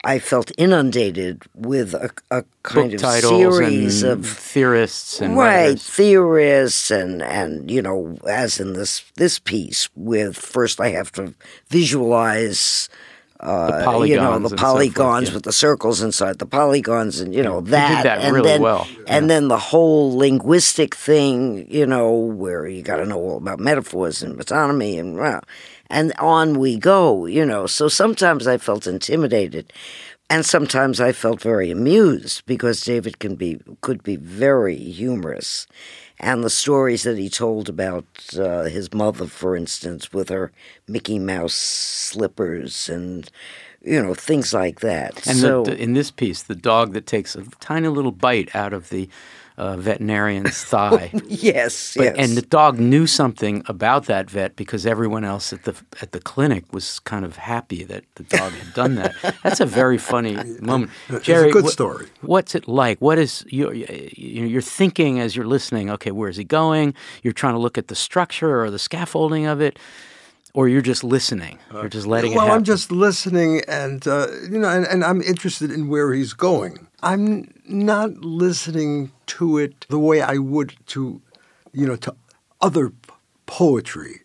I felt inundated with a, a kind Book of series of theorists and right writers. theorists and and you know as in this this piece with first I have to visualize uh, the polygons you know the polygons so forth, yeah. with the circles inside the polygons and you know yeah, that, did that and really then well. and yeah. then the whole linguistic thing you know where you got to know all about metaphors and metonymy and wow. And on we go, you know. So sometimes I felt intimidated, and sometimes I felt very amused because David can be could be very humorous, and the stories that he told about uh, his mother, for instance, with her Mickey Mouse slippers and you know things like that. And so, the, the, in this piece, the dog that takes a tiny little bite out of the. Uh, veterinarian's thigh. yes, but, yes. And the dog knew something about that vet because everyone else at the at the clinic was kind of happy that the dog had done that. That's a very funny moment. Jerry, it's a good wh- story. What's it like? What is your you're thinking as you're listening? Okay, where is he going? You're trying to look at the structure or the scaffolding of it, or you're just listening. Uh, you're just letting well, it happen. Well, I'm just listening, and uh, you know, and, and I'm interested in where he's going. I'm not listening to it the way I would to, you know, to other p- poetry.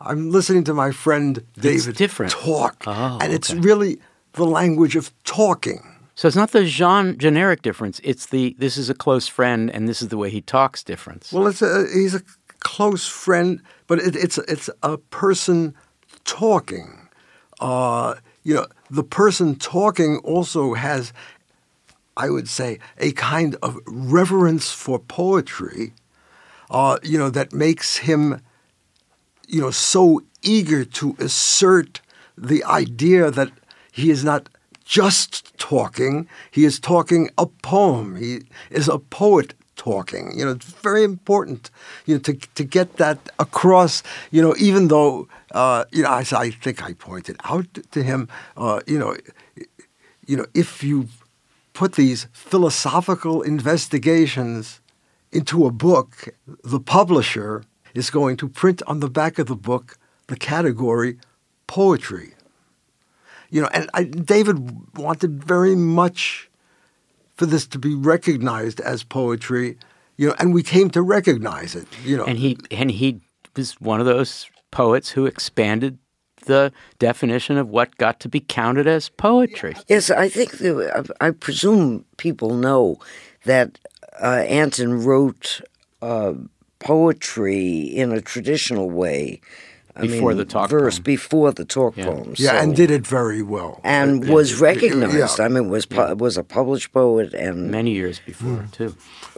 I'm listening to my friend David talk, oh, and okay. It's really the language of talking. So it's not the genre, generic difference. It's the this is a close friend, and this is the way he talks difference. Well, it's a, he's a close friend, but it, it's it's a person talking. Uh, you know, the person talking also has. I would say, a kind of reverence for poetry, uh, you know, that makes him, you know, so eager to assert the idea that he is not just talking, he is talking a poem. He is a poet talking. You know, it's very important, you know, to to get that across, you know, even though, uh, you know, as I think I pointed out to him, uh, you know, you know, if you put these philosophical investigations into a book, the publisher is going to print on the back of the book the category poetry. You know, and I, David wanted very much for this to be recognized as poetry, you know, and we came to recognize it, you know. And he and he was one of those poets who expanded the definition of what got to be counted as poetry. Yes, I think, the, I presume people know that uh, Antin wrote uh, poetry in a traditional way, I before mean, the talk verse poem. Before the talk yeah. poems. Yeah, so, and did it very well. And it, was it, recognized. It, yeah. I mean, was yeah. was a published poet. And many years before, mm. too,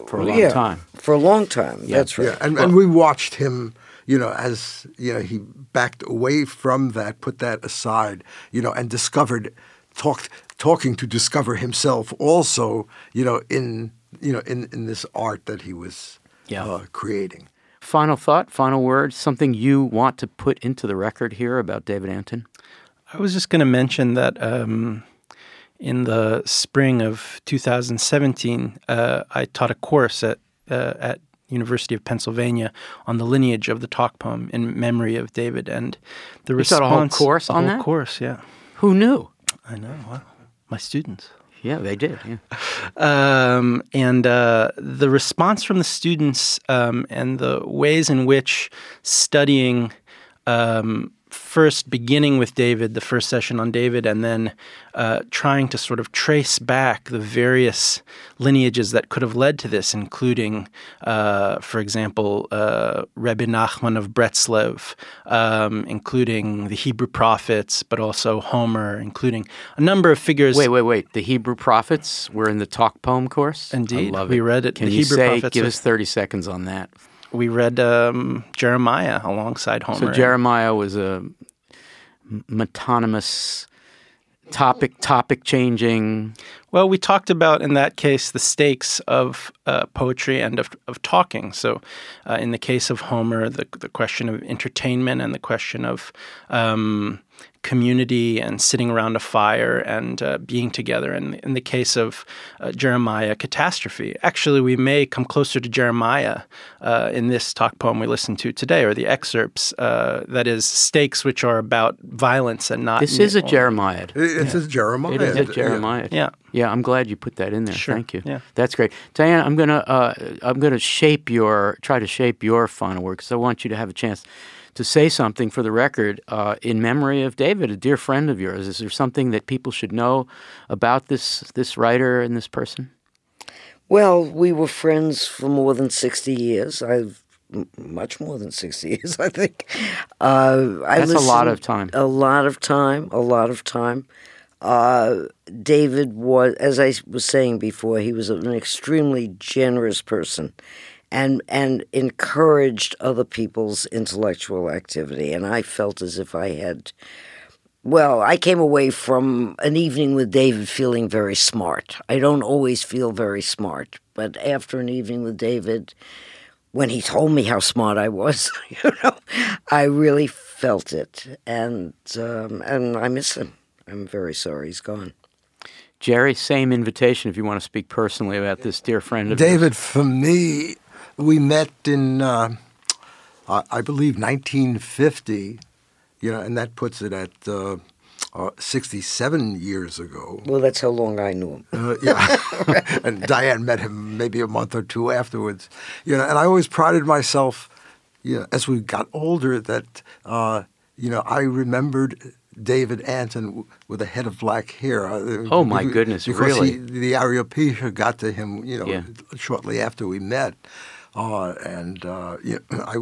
for a long yeah, time. For a long time, yeah. that's right. Yeah. And, well, and we watched him, you know, as you know, he backed away from that, put that aside, you know, and discovered, talked, talking to discover himself also, you know, in you know in, in this art that he was yeah. uh, creating. Final thought, final word, something you want to put into the record here about David Antin? I was just going to mention that um, in the spring of two thousand seventeen, uh, I taught a course at uh, at University of Pennsylvania on the lineage of the talk poem in memory of David. And the you response, taught a whole course on that? A whole course, yeah. Who knew? I know, wow. My students. Yeah, they did. Yeah. Um, and uh, the response from the students um, and the ways in which studying um, first beginning with David, the first session on David, and then uh, trying to sort of trace back the various lineages that could have led to this, including, uh, for example, uh, Rebbe Nachman of Breslev, um, including the Hebrew prophets, but also Homer, including a number of figures. Wait, wait, wait. The Hebrew prophets were in the talk poem course? Indeed. I love it. We read it. Can the you Hebrew say, prophets give us thirty seconds on that. We read um, Jeremiah alongside Homer. So Jeremiah was a metonymous, topic topic changing. Well, we talked about in that case the stakes of uh, poetry and of, of talking. So, uh, in the case of Homer, the the question of entertainment and the question of um, community and sitting around a fire and uh, being together. And in the case of uh, Jeremiah, catastrophe. Actually, we may come closer to Jeremiah uh, in this talk poem we listened to today, or the excerpts, uh, that is, stakes which are about violence and not... This is a Jeremiah. It, it's yeah. a Jeremiah. It is a Jeremiah. Yeah. Yeah, I'm glad you put that in there. Sure. Thank you. Yeah. That's great. Diane, I'm going to uh, I'm going to shape your, try to shape your final word, because I want you to have a chance to say something for the record uh, in memory of David, a dear friend of yours. Is there something that people should know about this this writer and this person? Well, we were friends for more than sixty years. I've much more than sixty years, I think. Uh, I That's a lot of time. A lot of time, a lot of time. Uh, David was, as I was saying before, he was an extremely generous person. And and encouraged other people's intellectual activity. And I felt as if I had, well, I came away from an evening with David feeling very smart. I don't always feel very smart. But after an evening with David, when he told me how smart I was, you know, I really felt it. And um, and I miss him. I'm very sorry he's gone. Jerry, same invitation if you want to speak personally about this dear friend of David, yours. For me... We met in, uh, I believe, nineteen fifty, you know, and that puts it at uh, uh, sixty-seven years ago. Well, that's how long I knew him. uh, yeah, and Diane met him maybe a month or two afterwards, you know. And I always prided myself, you know, as we got older, that uh, you know, I remembered David Antin with a head of black hair. Oh, my goodness, because really? Because the Areopagus got to him, you know, yeah. shortly after we met. Uh, and uh, you know, I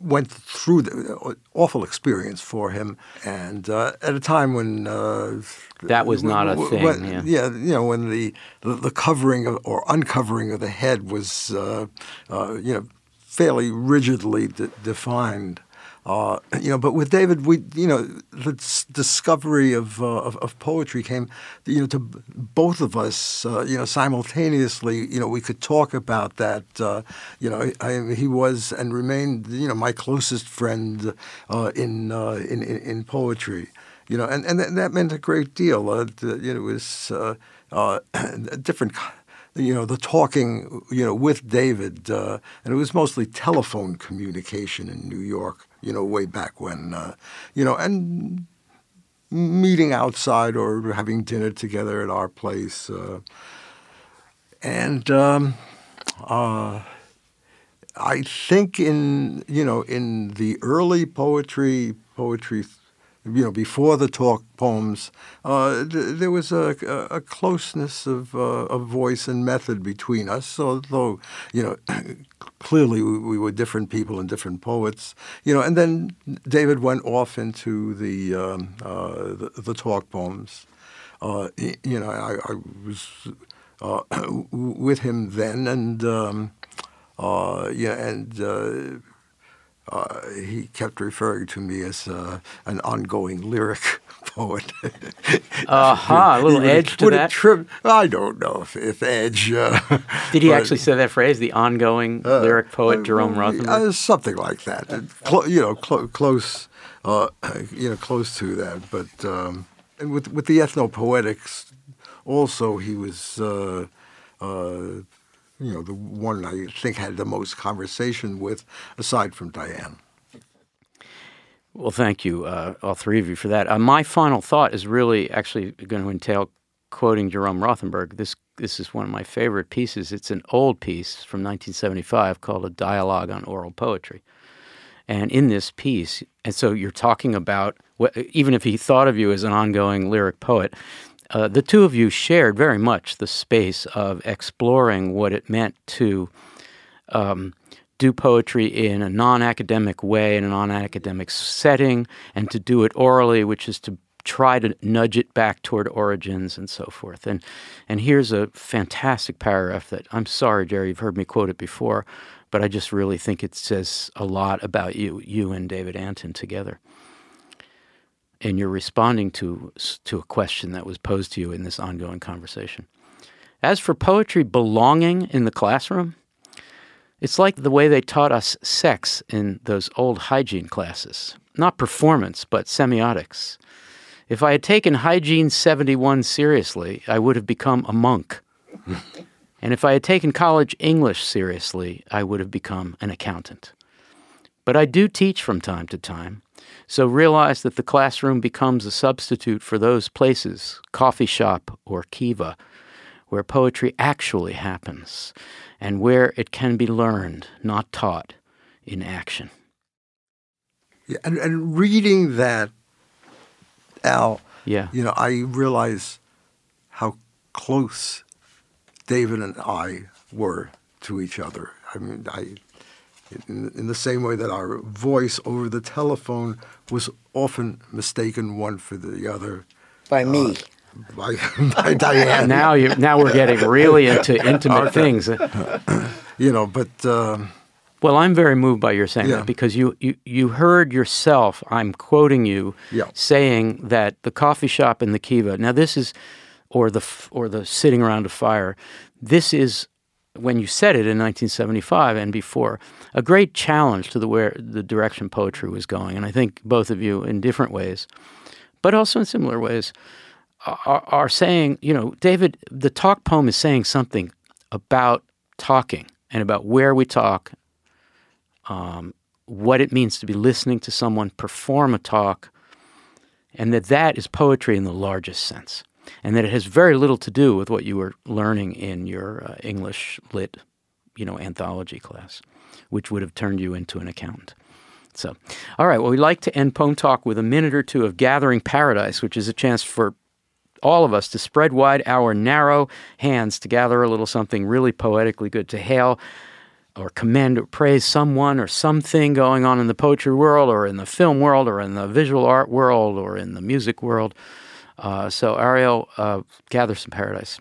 went through the awful experience for him, and uh, at a time when uh, that was not a thing. When, yeah. yeah, you know, when the the covering of, or uncovering of the head was uh, uh, you know fairly rigidly de- defined. Uh, you know, but with David, we you know the discovery of uh, of, of poetry came, you know, to both of us, uh, you know, simultaneously. You know, we could talk about that. Uh, you know, I, he was and remained, you know, my closest friend uh, in, uh, in in in poetry. You know, and, and that meant a great deal. Uh, you know, it was uh, uh, different. You know, the talking, you know, with David, uh, and it was mostly telephone communication in New York. You know, way back when, uh, you know, and meeting outside or having dinner together at our place, uh, and um, uh, I think in you know in the early poetry, poetry, you know, before the talk poems, uh, th- there was a, a closeness of, uh, of voice and method between us, although you know. Clearly, we were different people and different poets, you know. And then David went off into the um, uh, the, the talk poems. Uh, you know, I, I was uh, with him then, and um, uh, yeah, and uh, uh, he kept referring to me as uh, an ongoing lyric poet. Aha, uh-huh, a little would, edge to that? Tri- I don't know if, if edge... Uh, Did he but, actually say that phrase, the ongoing uh, lyric poet, uh, Jerome Rothenberg? Uh, something like that. Uh, cl- you know, cl- close uh, you know, close to that. But um, and with, with the ethnopoetics, also he was, uh, uh, you know, the one I think had the most conversation with, aside from Diane. Well, thank you, uh, all three of you, for that. Uh, my final thought is really actually going to entail quoting Jerome Rothenberg. This this is one of my favorite pieces. It's an old piece from nineteen seventy-five called A Dialogue on Oral Poetry. And in this piece, and so you're talking about, even if he thought of you as an ongoing lyric poet, uh, the two of you shared very much the space of exploring what it meant to um, do poetry in a non-academic way, in a non-academic setting, and to do it orally, which is to try to nudge it back toward origins and so forth. And and here's a fantastic paragraph that, I'm sorry, Jerry, you've heard me quote it before, but I just really think it says a lot about you, you and David Antin together. And you're responding to to a question that was posed to you in this ongoing conversation. As for poetry belonging in the classroom, it's like the way they taught us sex in those old hygiene classes. Not performance, but semiotics. If I had taken Hygiene seventy-one seriously, I would have become a monk. And if I had taken college English seriously, I would have become an accountant. But I do teach from time to time, so realize that the classroom becomes a substitute for those places, coffee shop or kiva, where poetry actually happens, and where it can be learned, not taught, in action. Yeah, and, and reading that, Al, yeah. you know, I realize how close David and I were to each other. I mean, I, in, in the same way that our voice over the telephone was often mistaken one for the other. By me. Uh, By, by Diane. Now you now we're getting really into intimate okay. things. You know, but um, well, I'm very moved by your saying yeah. that, because you, you you heard yourself. I'm quoting you yeah. saying that the coffee shop and the kiva. Now this is, or the or the sitting around a fire. This is when you said it in nineteen seventy-five and before. A great challenge to the where the direction poetry was going, and I think both of you in different ways, but also in similar ways. Are saying, you know, David, the talk poem is saying something about talking and about where we talk, um, what it means to be listening to someone perform a talk, and that that is poetry in the largest sense, and that it has very little to do with what you were learning in your uh, English lit, you know, anthology class, which would have turned you into an accountant. So, all right, well, we'd like to end Poem Talk with a minute or two of Gathering Paradise, which is a chance for all of us to spread wide our narrow hands to gather a little something really poetically good, to hail or commend or praise someone or something going on in the poetry world or in the film world or in the visual art world or in the music world. Uh, so, Ariel, uh, gather some paradise.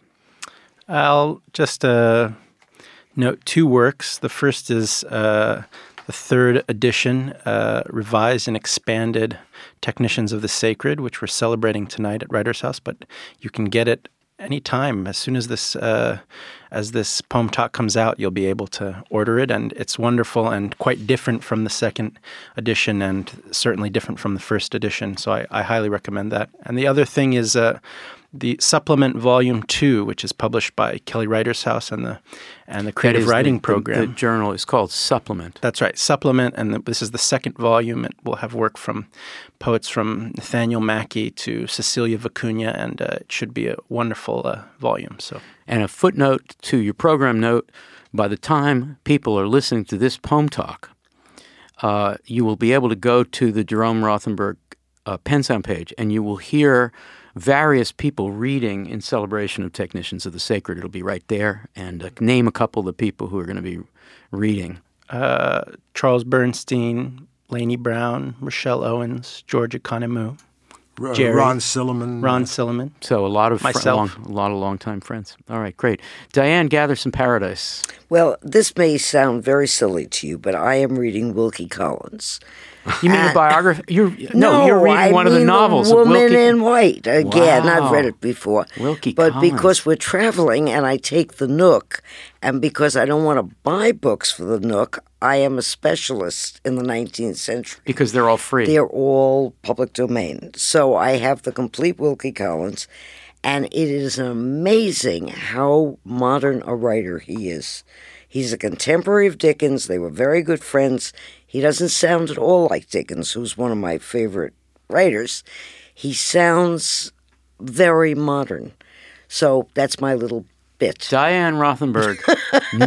I'll just uh, note two works. The first is uh, the third edition, uh, revised and expanded Technicians of the Sacred, which we're celebrating tonight at Writers House, but you can get it anytime. As soon as this uh, as this poem talk comes out, you'll be able to order it, and it's wonderful and quite different from the second edition and certainly different from the first edition, so I, I highly recommend that. And the other thing is uh, the Supplement Volume two, which is published by Kelly Writers House and the and the Creative Writing the, Program. The, the journal is called Supplement. That's right, Supplement, and the, this is the second volume. It will have work from poets from Nathaniel Mackie to Cecilia Vicuña, and uh, it should be a wonderful uh, volume. So, and a footnote to your program note, by the time people are listening to this poem talk, uh, you will be able to go to the Jerome Rothenberg uh, PennSound page, and you will hear various people reading in celebration of Technicians of the Sacred. It'll be right there. And uh, name a couple of the people who are going to be reading. Uh, Charles Bernstein, Laney Brown, Rochelle Owens, George Economou, R- Jerry, Ron Silliman. Ron Silliman. So a lot of fr- long, a lot of long-time friends. All right, great. Diane, gather some paradise. Well, this may sound very silly to you, but I am reading Wilkie Collins. You mean uh, a biography? You're, no, no, you're reading I one mean of the novels. The Woman of Wilkie. in White. Again, wow. I've read it before. Wilkie But Collins. Because we're traveling and I take the Nook, and because I don't want to buy books for the Nook, I am a specialist in the nineteenth century. Because they're all free. They're all public domain. So I have the complete Wilkie Collins, and it is amazing how modern a writer he is. He's a contemporary of Dickens. They were very good friends. He doesn't sound at all like Dickens, who's one of my favorite writers. He sounds very modern. So that's my little bit. Diane Rothenberg,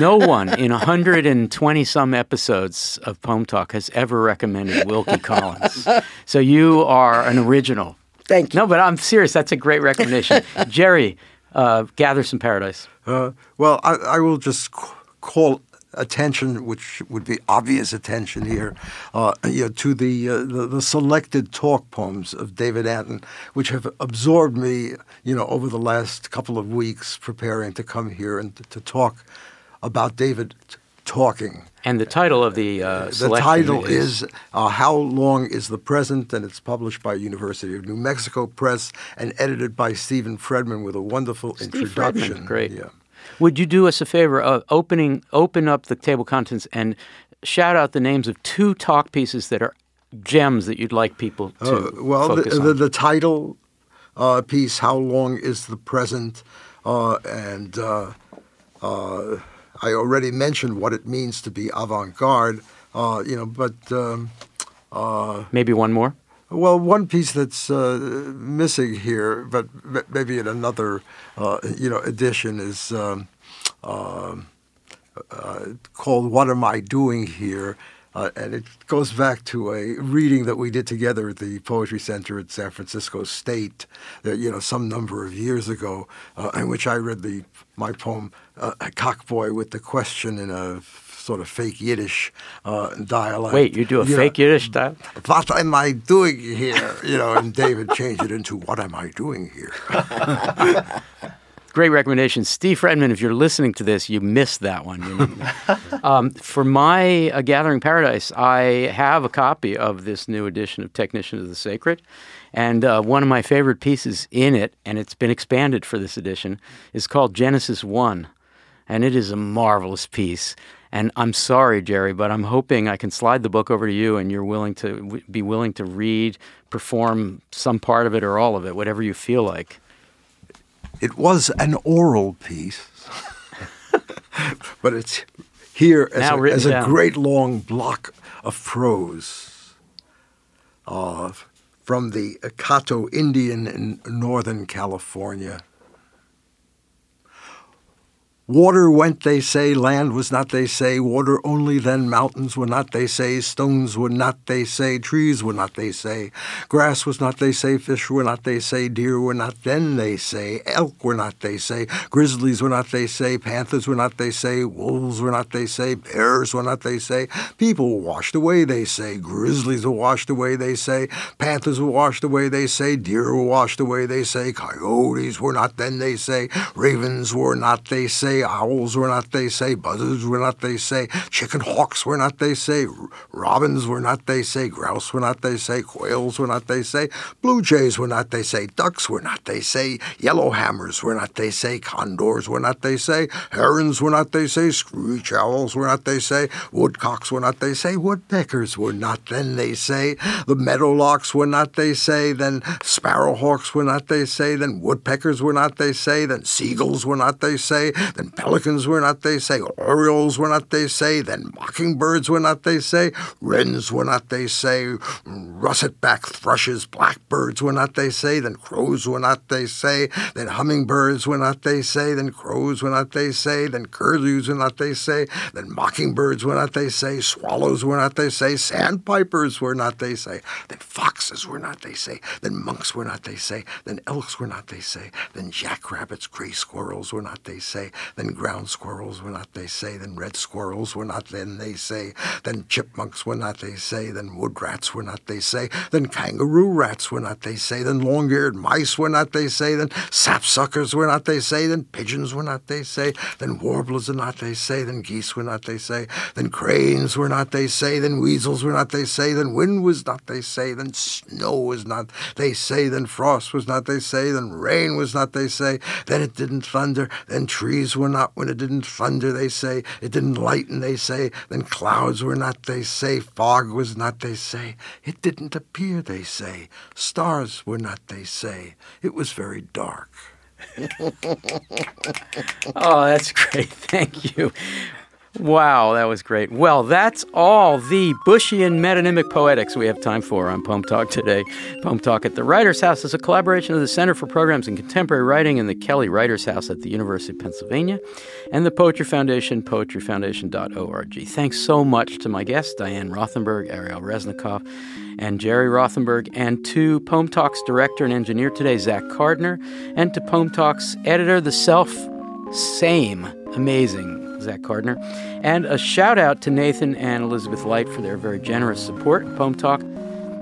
no one in one hundred twenty-some episodes of Poem Talk has ever recommended Wilkie Collins. So you are an original. Thank you. No, but I'm serious. That's a great recommendation. Jerry, uh, gather some paradise. Uh, well, I, I will just call attention, which would be obvious attention here, uh, you know, to the, uh, the the selected talk poems of David Antin, which have absorbed me, you know, over the last couple of weeks preparing to come here and t- to talk about David t- talking. And the title of the uh, the title is, is uh, How Long Is the Present? And it's published by University of New Mexico Press and edited by Stephen Fredman with a wonderful Steve introduction. Fredman, great. Yeah. Would you do us a favor of opening open up the table contents and shout out the names of two talk pieces that are gems that you'd like people to uh, well, focus the, on? Well, the, the title uh, piece, How Long Is the Present? Uh, and uh, uh, I already mentioned what it means to be avant-garde, uh, you know, but... Um, uh, Maybe one more? Well, one piece that's uh, missing here, but maybe in another, uh, you know, edition is um, uh, uh, called "What Am I Doing Here?" Uh, and it goes back to a reading that we did together at the Poetry Center at San Francisco State, that, you know, some number of years ago, uh, in which I read the my poem uh, "Cockboy" with the question in a sort of fake Yiddish uh, dialect. Wait, you do a you fake know, Yiddish dialect? What am I doing here? You know, and David changed it into what am I doing here? Great recommendation. Steve Fredman, if you're listening to this, you missed that one. um, for my uh, Gathering Paradise, I have a copy of this new edition of Technicians of the Sacred, and uh, one of my favorite pieces in it, and it's been expanded for this edition, is called Genesis one, and it is a marvelous piece. And I'm sorry, Jerry, but I'm hoping I can slide the book over to you and you're willing to w- be willing to read, perform some part of it or all of it, whatever you feel like. It was an oral piece, but it's here as, a, as a great long block of prose uh, from the Caddo Indian in Northern California. Water went, they say, land was not, they say, water only, then mountains were not, they say, stones were not, they say, trees were not, they say, grass was not, they say, fish were not, they say, deer were not, then they say, elk were not, they say, grizzlies were not, they say, panthers were not, they say, wolves were not, they say, bears were not, they say, people were washed away, they say, grizzlies were washed away, they say, panthers were washed away, they say, deer were washed away, they say, coyotes were not, then they say, ravens were not, they say, owls were not, they say, buzzards were not, they say, chicken hawks were not, they say, robins were not, they say, grouse were not, they say, quails were not, they say, blue jays were not, they say, ducks were not, they say, yellowhammers were not, they say, condors were not, they say, herons were not, they say, screech owls were not, they say, woodcocks were not, they say, woodpeckers were not, then they say, the meadowlarks were not, they say, then sparrowhawks were not, they say, then woodpeckers were not, they say, then seagulls were not, they say, then pelicans were not, they say, orioles were not, they say, then mockingbirds were not, they say, wrens were not, they say, russet-backed thrushes, blackbirds were not, they say, then crows were not, they say, then hummingbirds were not, they say, then crows were not, they say, then curlews were not, they say, then mockingbirds were not, they say, swallows were not, they say, sandpipers were not, they say, then foxes were not, they say, then monks were not, they say, then elks were not, they say, then jackrabbits, gray squirrels were not, they say, then ground squirrels were not, they say, then red squirrels were not, then they say, then chipmunks were not, they say, then wood rats were not, they say, then kangaroo rats were not, they say, then long-eared mice were not, they say, then sapsuckers were not, they say, then pigeons were not, they say, then warblers were not, they say, then geese were not, they say, then cranes were not, they say, then weasels were not, they say, then wind was not, they say, then snow was not, they say, then frost was not, they say, then rain was not, they say, then it didn't thunder, then trees were not when it didn't thunder, they say, it didn't lighten, they say, then clouds were not, they say, fog was not, they say, it didn't appear, they say, stars were not, they say, it was very dark. Oh, that's great. Thank you. Wow, that was great. Well, that's all the Bushian metonymic poetics we have time for on Poem Talk today. Poem Talk at the Writers' House is a collaboration of the Center for Programs in Contemporary Writing and the Kelly Writers' House at the University of Pennsylvania and the Poetry Foundation, poetry foundation dot org. Thanks so much to my guests, Diane Rothenberg, Ariel Resnikoff, and Jerry Rothenberg, and to Poem Talk's director and engineer today, Zach Cardner, and to Poem Talk's editor, the self-same, amazing Zach Cardner, and a shout out to Nathan and Elizabeth Light for their very generous support. Poem Talk,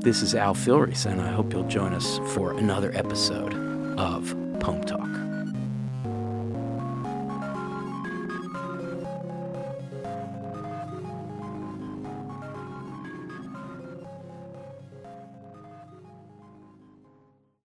this is Al Filreis, and I hope you'll join us for another episode of Poem Talk.